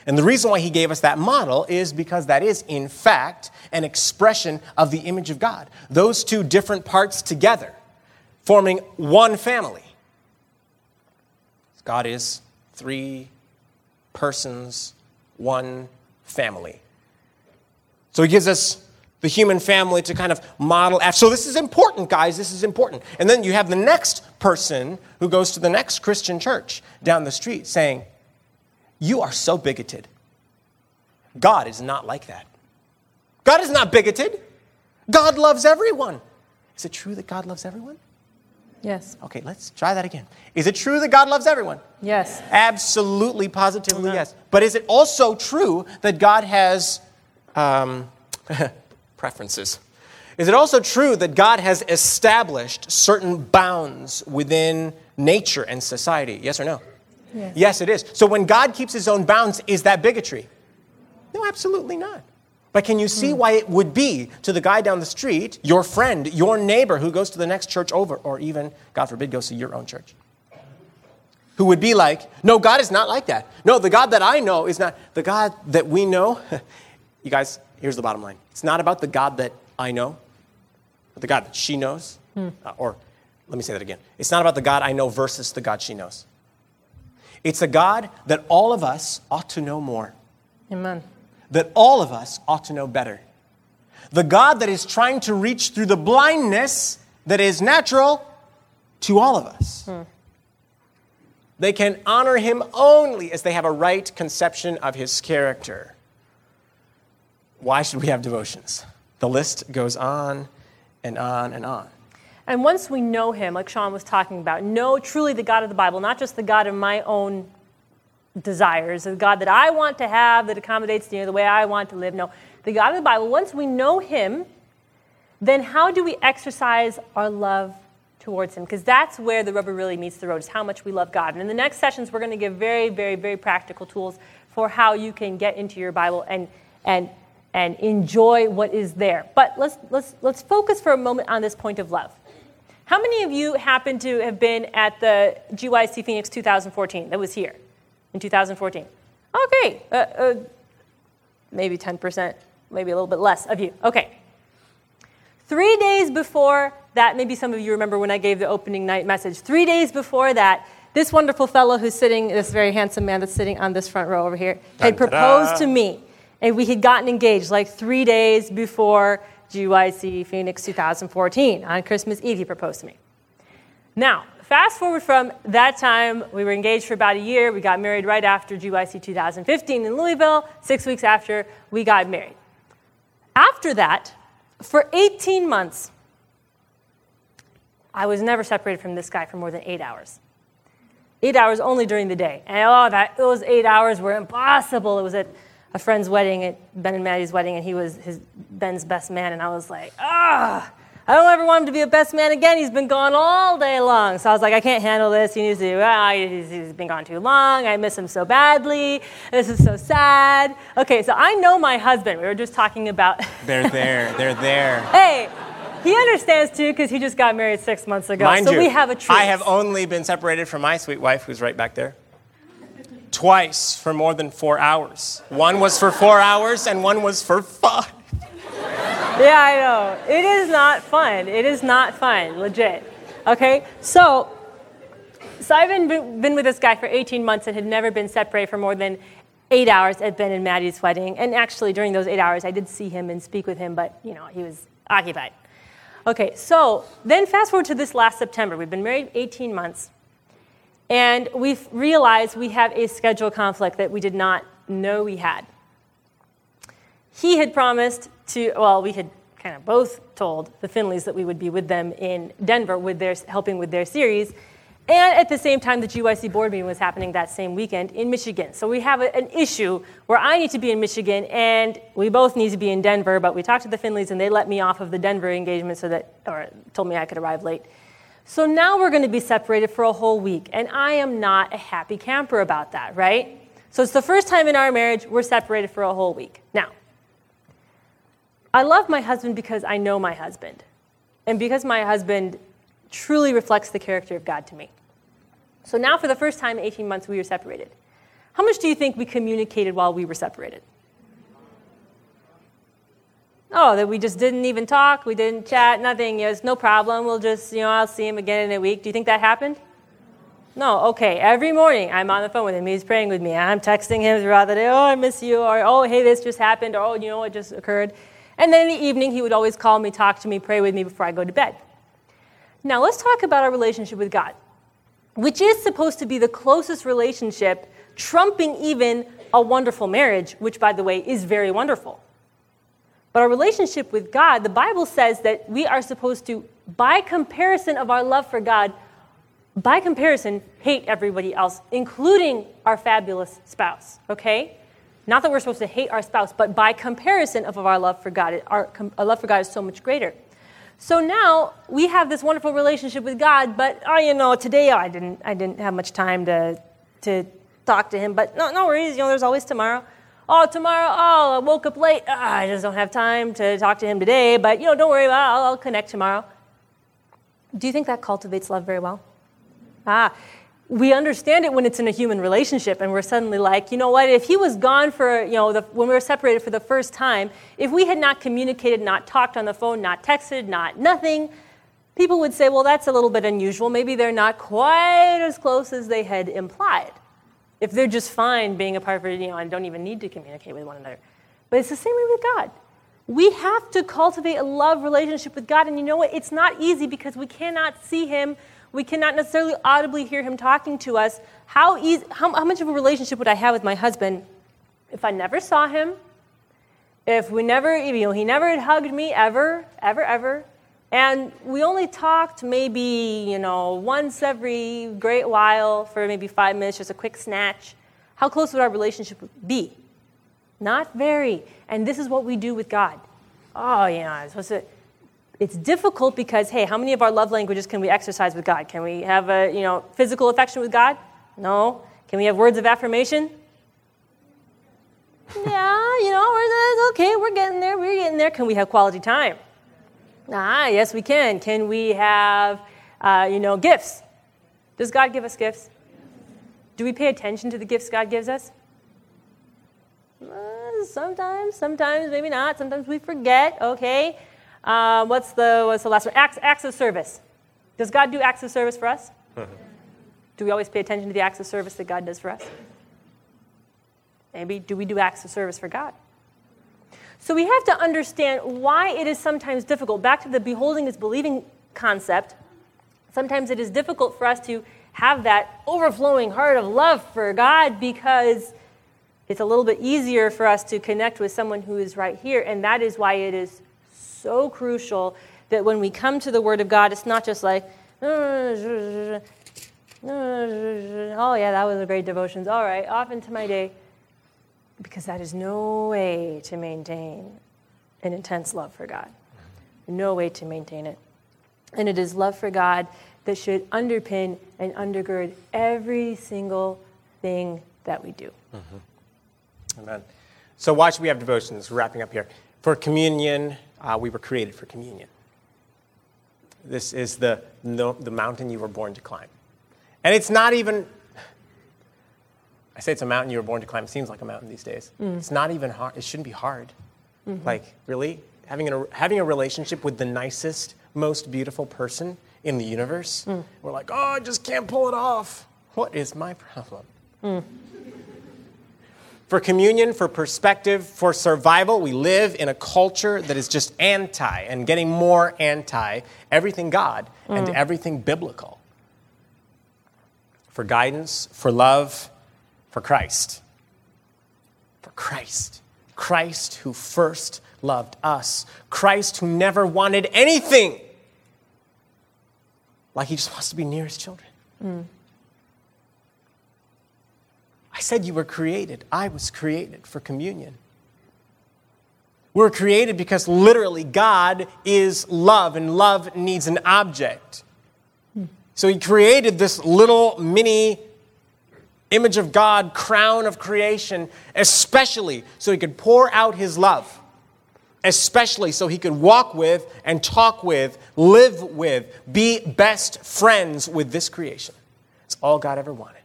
And the reason why he gave us that model is because that is, in fact, an expression of the image of God. Those two different parts together forming one family. God is three persons, one family. So he gives us the human family to kind of model after. So this is important, guys. This is important. And then you have the next person who goes to the next Christian church down the street saying, you are so bigoted. God is not like that. God is not bigoted. God loves everyone. Is it true that God loves everyone? Yes. Okay, let's try that again. Is it true that God loves everyone? Yes. Absolutely, positively, mm-hmm. yes. But is it also true that God has... Um, preferences. Is it also true that God has established certain bounds within nature and society? Yes or no? Yes. Yes, it is. So when God keeps his own bounds, is that bigotry? No, absolutely not. But can you see why it would be to the guy down the street, your friend, your neighbor who goes to the next church over, or even, God forbid, goes to your own church, who would be like, no, God is not like that. No, the God that I know is not the God that we know. You guys, here's the bottom line. It's not about the God that I know, but the God that she knows. Hmm. Uh, or let me say that again. It's not about the God I know versus the God she knows. It's a God that all of us ought to know more. Amen. That all of us ought to know better. The God that is trying to reach through the blindness that is natural to all of us. Hmm. They can honor him only as they have a right conception of his character. Why should we have devotions? The list goes on and on and on. And once we know him, like Sean was talking about, know truly the God of the Bible, not just the God of my own desires, the God that I want to have, that accommodates you know, the way I want to live. No, the God of the Bible, once we know him, then how do we exercise our love towards him? Because that's where the rubber really meets the road, is how much we love God. And in the next sessions, we're going to give very, very, very practical tools for how you can get into your Bible and and. and enjoy what is there. But let's let's let's focus for a moment on this point of love. How many of you happen to have been at the G Y C Phoenix two thousand fourteen that was here in two thousand fourteen? Okay, uh, uh, maybe ten percent, maybe a little bit less of you. Okay. Three days before that, maybe some of you remember when I gave the opening night message, three days before that, this wonderful fellow who's sitting, this very handsome man that's sitting on this front row over here, had proposed to me. And we had gotten engaged like three days before G Y C Phoenix two thousand fourteen. On Christmas Eve, he proposed to me. Now, fast forward from that time, we were engaged for about a year. We got married right after G Y C two thousand fifteen in Louisville, six weeks after we got married. After that, for eighteen months, I was never separated from this guy for more than eight hours. Eight hours only during the day. And oh, that, those eight hours were impossible. It was at... a friend's wedding, at Ben and Maddie's wedding, and he was his Ben's best man, and I was like, ah, I don't ever want him to be a best man again. He's been gone all day long. So I was like, I can't handle this. He needs to, well, he's, he's been gone too long. I miss him so badly. This is so sad. Okay, so I know my husband. We were just talking about... They're there. They're there. Hey, he understands, too, because he just got married six months ago. Mind so you, we have a truce. I have only been separated from my sweet wife, who's right back there. Twice for more than four hours. One was for four hours and one was for five. Yeah, I know. It is not fun. It is not fun, legit. Okay, so, so I've been, been with this guy for eighteen months and had never been separated for more than eight hours at Ben and Maddie's wedding. And actually, during those eight hours, I did see him and speak with him, but, you know, he was occupied. Okay, so then fast forward to this last September. We've been married eighteen months, and we've realized we have a schedule conflict that we did not know we had. He had promised to, well, we had kind of both told the Finleys that we would be with them in Denver with their helping with their series. And at the same time, the G Y C board meeting was happening that same weekend in Michigan. So we have a, an issue where I need to be in Michigan, and we both need to be in Denver, but we talked to the Finleys, and they let me off of the Denver engagement so that, or told me I could arrive late. So now we're going to be separated for a whole week, and I am not a happy camper about that, right? So it's the first time in our marriage we're separated for a whole week. Now, I love my husband because I know my husband, and because my husband truly reflects the character of God to me. So now for the first time in eighteen months, we were separated. How much do you think we communicated while we were separated? Oh, that we just didn't even talk, we didn't chat, nothing. It's no problem, we'll just, you know, I'll see him again in a week. Do you think that happened? No, okay. Every morning, I'm on the phone with him, he's praying with me, I'm texting him throughout the day, oh, I miss you, or oh, hey, this just happened, or oh, you know, it just occurred. And then in the evening, he would always call me, talk to me, pray with me before I go to bed. Now, let's talk about our relationship with God, which is supposed to be the closest relationship, trumping even a wonderful marriage, which, by the way, is very wonderful. But our relationship with God, the Bible says that we are supposed to, by comparison of our love for God, by comparison, hate everybody else, including our fabulous spouse, okay? Not that we're supposed to hate our spouse, but by comparison of our love for God, our, our love for God is so much greater. So now we have this wonderful relationship with God, but oh, you know, today oh, I didn't, I didn't have much time to, to talk to him. But no, no worries, you know, there's always tomorrow. Oh, tomorrow, oh, I woke up late. Oh, I just don't have time to talk to him today. But you know, don't worry about it. I'll, I'll connect tomorrow. Do you think that cultivates love very well? Ah, we understand it when it's in a human relationship, and we're suddenly like, you know what? If he was gone for, you know, the, when we were separated for the first time, if we had not communicated, not talked on the phone, not texted, not nothing, people would say, well, that's a little bit unusual. Maybe they're not quite as close as they had implied. If they're just fine being apart for, you know, and don't even need to communicate with one another. But it's the same way with God. We have to cultivate a love relationship with God, and you know what? It's not easy because we cannot see him. We cannot necessarily audibly hear him talking to us. How, easy, how, how much of a relationship would I have with my husband if I never saw him, if we never, you know, he never had hugged me ever, ever, ever, and we only talked maybe, you know, once every great while for maybe five minutes, just a quick snatch? How close would our relationship be? Not very. And this is what we do with God. Oh, yeah, I'm supposed to... It's difficult because, hey, how many of our love languages can we exercise with God? Can we have a, you know, physical affection with God? No. Can we have words of affirmation? Yeah, you know, we're, okay, we're getting there, we're getting there. Can we have quality time? Ah, yes, we can. Can we have, uh, you know, gifts? Does God give us gifts? Do we pay attention to the gifts God gives us? Uh, sometimes, sometimes, maybe not. Sometimes we forget, okay. Uh, what's the what's the last one? Acts, acts of service. Does God do acts of service for us? Do we always pay attention to the acts of service that God does for us? Maybe. Do we do acts of service for God? So we have to understand why it is sometimes difficult. Back to the beholding is believing concept. Sometimes it is difficult for us to have that overflowing heart of love for God because it's a little bit easier for us to connect with someone who is right here, and that is why it is so crucial that when we come to the Word of God, it's not just like, oh yeah, that was a great devotions. All right, off into my day. Because that is no way to maintain an intense love for God. No way to maintain it. And it is love for God that should underpin and undergird every single thing that we do. Mm-hmm. Amen. So why should we have devotions? We're wrapping up here. For communion... Uh, we were created for communion. This is the, the the mountain you were born to climb. And it's not even, I say it's a mountain you were born to climb. It seems like a mountain these days. Mm. It's not even hard. It shouldn't be hard. Mm-hmm. Like, really? having a, having a relationship with the nicest, most beautiful person in the universe. Mm. We're like, oh, I just can't pull it off. What is my problem? Mm. For communion, for perspective, for survival, we live in a culture that is just anti and getting more anti everything God mm. and everything biblical. For guidance, for love, for Christ. For Christ. Christ who first loved us. Christ who never wanted anything. Like he just wants to be near his children. Mm. I said you were created. I was created for communion. We're created because literally God is love, and love needs an object. Hmm. So he created this little mini image of God, crown of creation, especially so he could pour out his love, especially so he could walk with and talk with, live with, be best friends with this creation. It's all God ever wanted.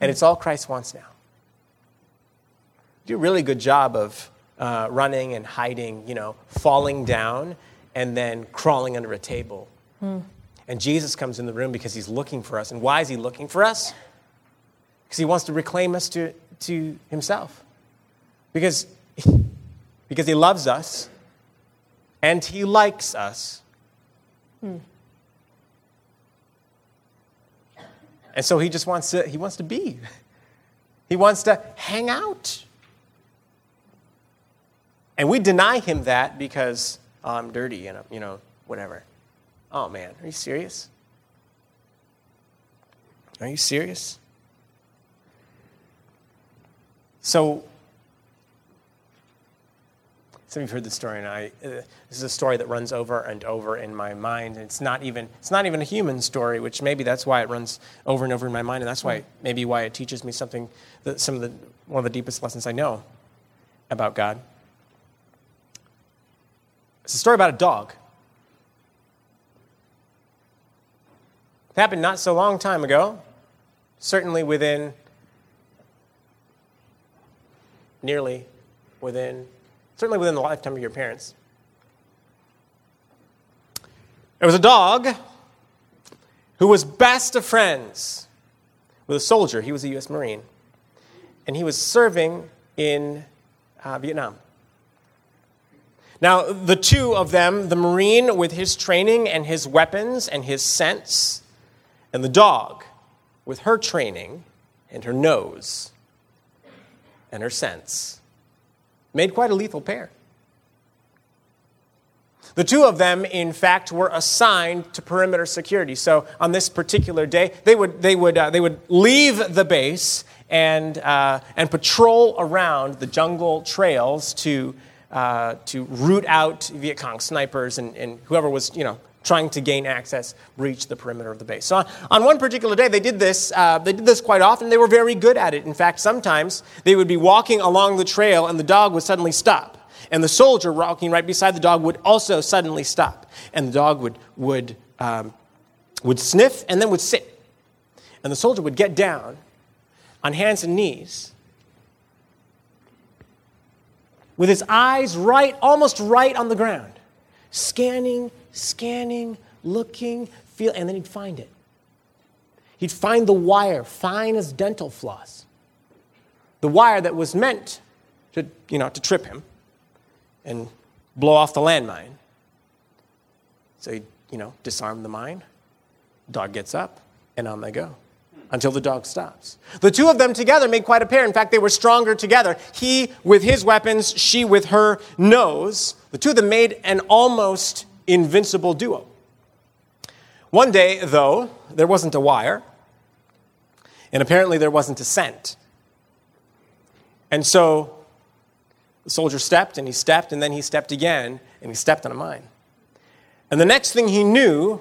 And it's all Christ wants now. You do a really good job of uh, running and hiding, you know, falling down and then crawling under a table. Mm. And Jesus comes in the room because he's looking for us. And why is he looking for us? Because he wants to reclaim us to, to himself. Because, because he loves us and he likes us. Mm. And so he just wants to, he wants to be. He wants to hang out. And we deny him that because oh, I'm dirty and, you know, whatever. Oh, man, are you serious? Are you serious? So, some of you have heard this story, and I, uh, this is a story that runs over and over in my mind. It's not even it's not even a human story, which maybe that's why it runs over and over in my mind, and that's why maybe why it teaches me something, that some of the one of the deepest lessons I know about God. It's a story about a dog. It happened not so long time ago, certainly within nearly within. Certainly within the lifetime of your parents. There was a dog who was best of friends with a soldier. He was a U S Marine. And he was serving in uh, Vietnam. Now, the two of them, the Marine with his training and his weapons and his sense, and the dog with her training and her nose and her sense, made quite a lethal pair. The two of them, in fact, were assigned to perimeter security. So on this particular day, they would they would uh, they would leave the base and uh, and patrol around the jungle trails to uh, to root out Viet Cong snipers and, and whoever was you know trying to gain access, breach the perimeter of the base. So on, on one particular day, they did this. Uh, they did this quite often. They were very good at it. In fact, sometimes they would be walking along the trail, and the dog would suddenly stop, and the soldier walking right beside the dog would also suddenly stop, and the dog would would um, would sniff and then would sit, and the soldier would get down on hands and knees with his eyes right, almost right on the ground, scanning. Scanning, looking, feel, and then he'd find it. He'd find the wire, fine as dental floss. The wire that was meant to, you know, to trip him and blow off the landmine. So he'd, you know, disarm the mine. Dog gets up, and on they go. Until the dog stops. The two of them together made quite a pair. In fact, they were stronger together. He with his weapons, she with her nose. The two of them made an almost invincible duo. One day, though, there wasn't a wire, and apparently there wasn't a scent. And so the soldier stepped, and he stepped, and then he stepped again, and he stepped on a mine. And the next thing he knew,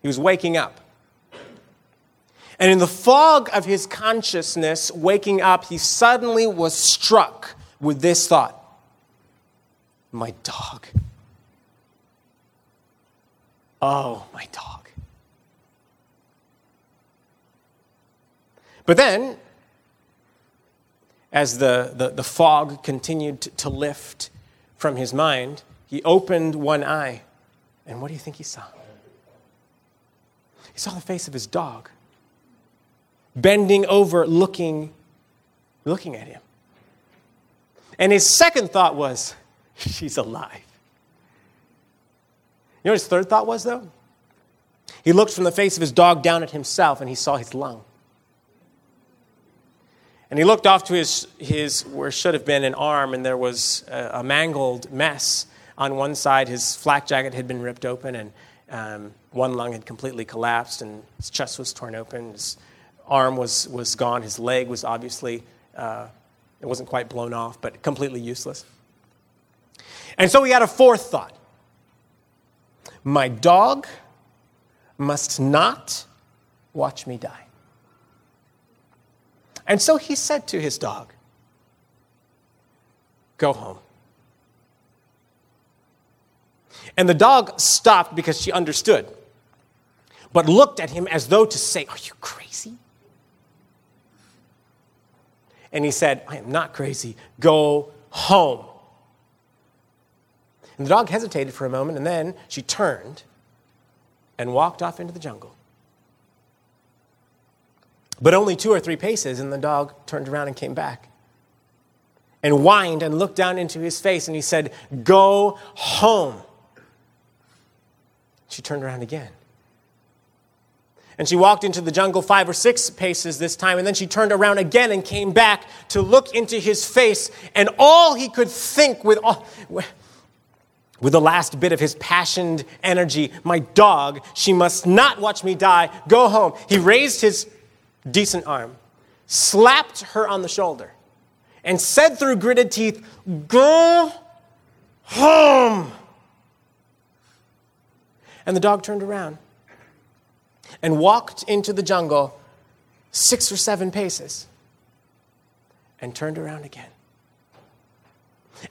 he was waking up. And in the fog of his consciousness, waking up, he suddenly was struck with this thought. My dog. Oh, my dog. But then, as the, the, the fog continued to lift from his mind, he opened one eye. And what do you think he saw? He saw the face of his dog, bending over, looking, looking at him. And his second thought was, she's alive. You know what his third thought was, though? He looked from the face of his dog down at himself, and he saw his lung. And he looked off to his, his where should have been an arm, and there was a, a mangled mess on one side. His flak jacket had been ripped open, and um, one lung had completely collapsed, and his chest was torn open. His arm was, was gone. His leg was obviously, uh, it wasn't quite blown off, but completely useless. And so he had a fourth thought. My dog must not watch me die. And so he said to his dog, go home. And the dog stopped because she understood, but looked at him as though to say, are you crazy? And he said, I am not crazy. Go home. And the dog hesitated for a moment, and then she turned and walked off into the jungle. But only two or three paces, and the dog turned around and came back and whined and looked down into his face, and he said, go home. She turned around again. And she walked into the jungle five or six paces this time, and then she turned around again and came back to look into his face, and all he could think with all... with the last bit of his passioned energy, my dog, she must not watch me die. Go home. He raised his decent arm, slapped her on the shoulder, and said through gritted teeth, go home. And the dog turned around and walked into the jungle six or seven paces and turned around again.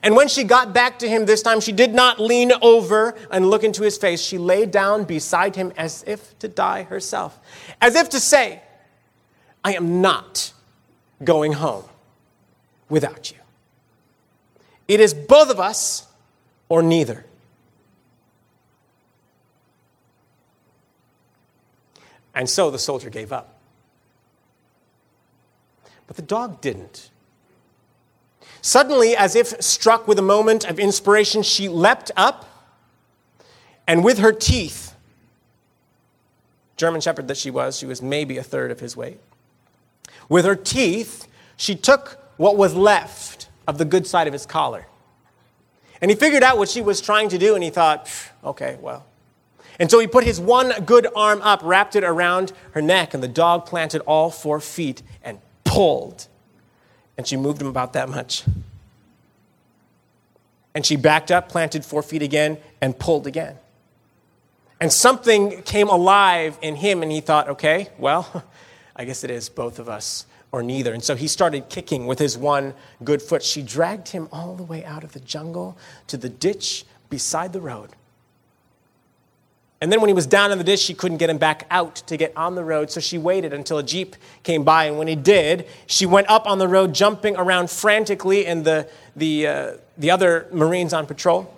And when she got back to him this time, she did not lean over and look into his face. She lay down beside him as if to die herself, as if to say, I am not going home without you. It is both of us or neither. And so the soldier gave up. But the dog didn't. Suddenly, as if struck with a moment of inspiration, she leapt up and with her teeth, German shepherd that she was, she was maybe a third of his weight. With her teeth, she took what was left of the good side of his collar. And he figured out what she was trying to do, and he thought, okay, well. And so he put his one good arm up, wrapped it around her neck, and the dog planted all four feet and pulled. And she moved him about that much. And she backed up, planted four feet again, and pulled again. And something came alive in him, and he thought, okay, well, I guess it is both of us or neither. And so he started kicking with his one good foot. She dragged him all the way out of the jungle to the ditch beside the road. And then when he was down in the ditch, she couldn't get him back out to get on the road, so she waited until a Jeep came by. And when he did, she went up on the road, jumping around frantically, and the the uh, the other Marines on patrol,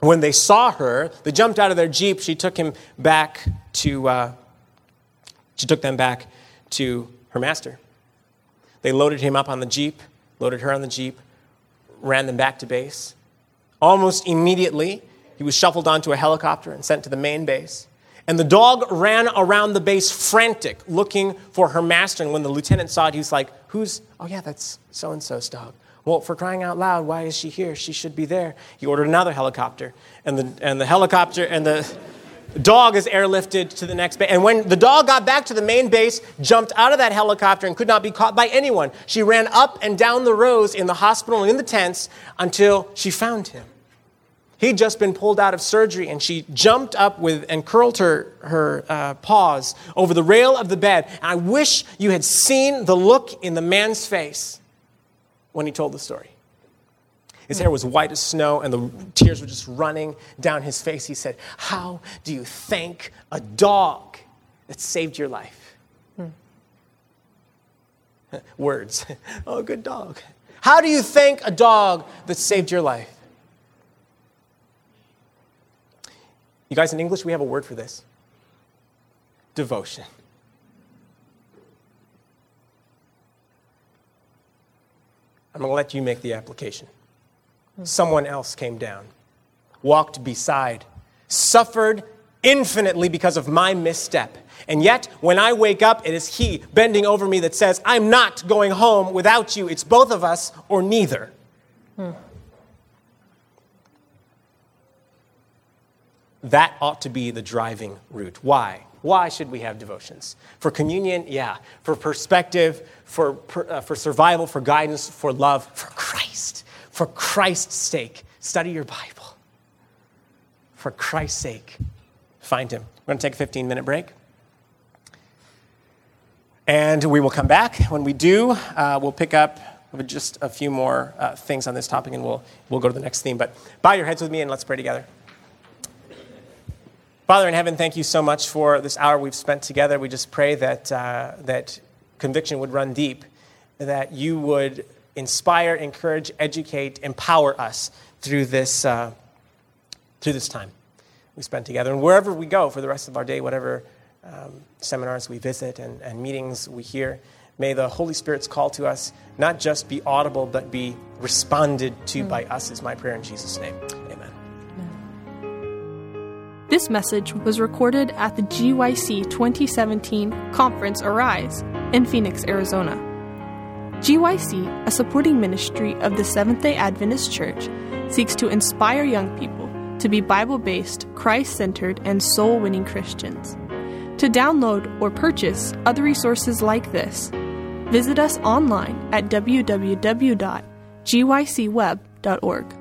when they saw her, they jumped out of their Jeep. She took him back to, uh, she took them back to her master. They loaded him up on the Jeep, loaded her on the Jeep, ran them back to base. Almost immediately, he was shuffled onto a helicopter and sent to the main base. And the dog ran around the base frantic, looking for her master. And when the lieutenant saw it, he was like, who's, oh yeah, that's so-and-so's dog. Well, for crying out loud, why is she here? She should be there. He ordered another helicopter. And the and the helicopter and the dog is airlifted to the next base. And when the dog got back to the main base, jumped out of that helicopter and could not be caught by anyone, she ran up and down the rows in the hospital and in the tents until she found him. He'd just been pulled out of surgery, and she jumped up with and curled her, her uh, paws over the rail of the bed. And I wish you had seen the look in the man's face when he told the story. His hair was white as snow, and the tears were just running down his face. He said, how do you thank a dog that saved your life? Hmm. Words. Oh, good dog. How do you thank a dog that saved your life? You guys, in English, we have a word for this. Devotion. I'm going to let you make the application. Someone else came down, walked beside, suffered infinitely because of my misstep. And yet, when I wake up, it is he bending over me that says, I'm not going home without you. It's both of us or neither. Hmm. That ought to be the driving route. Why? Why should we have devotions? For communion, yeah. For perspective, for, per, uh, for survival, for guidance, for love, for Christ. For Christ's sake, study your Bible. For Christ's sake, find him. We're going to take a fifteen-minute break. And we will come back. When we do, uh, we'll pick up just a few more uh, things on this topic, and we'll, we'll go to the next theme. But bow your heads with me, and let's pray together. Father in heaven, thank you so much for this hour we've spent together. We just pray that uh, that conviction would run deep, that you would inspire, encourage, educate, empower us through this uh, through this time we spent together. And wherever we go for the rest of our day, whatever um, seminars we visit and, and meetings we hear, may the Holy Spirit's call to us not just be audible, but be responded to mm. by us, is my prayer in Jesus' name. This message was recorded at the G Y C twenty seventeen Conference Arise in Phoenix, Arizona. G Y C, a supporting ministry of the Seventh-day Adventist Church, seeks to inspire young people to be Bible-based, Christ-centered, and soul-winning Christians. To download or purchase other resources like this, visit us online at w w w dot g y c web dot org.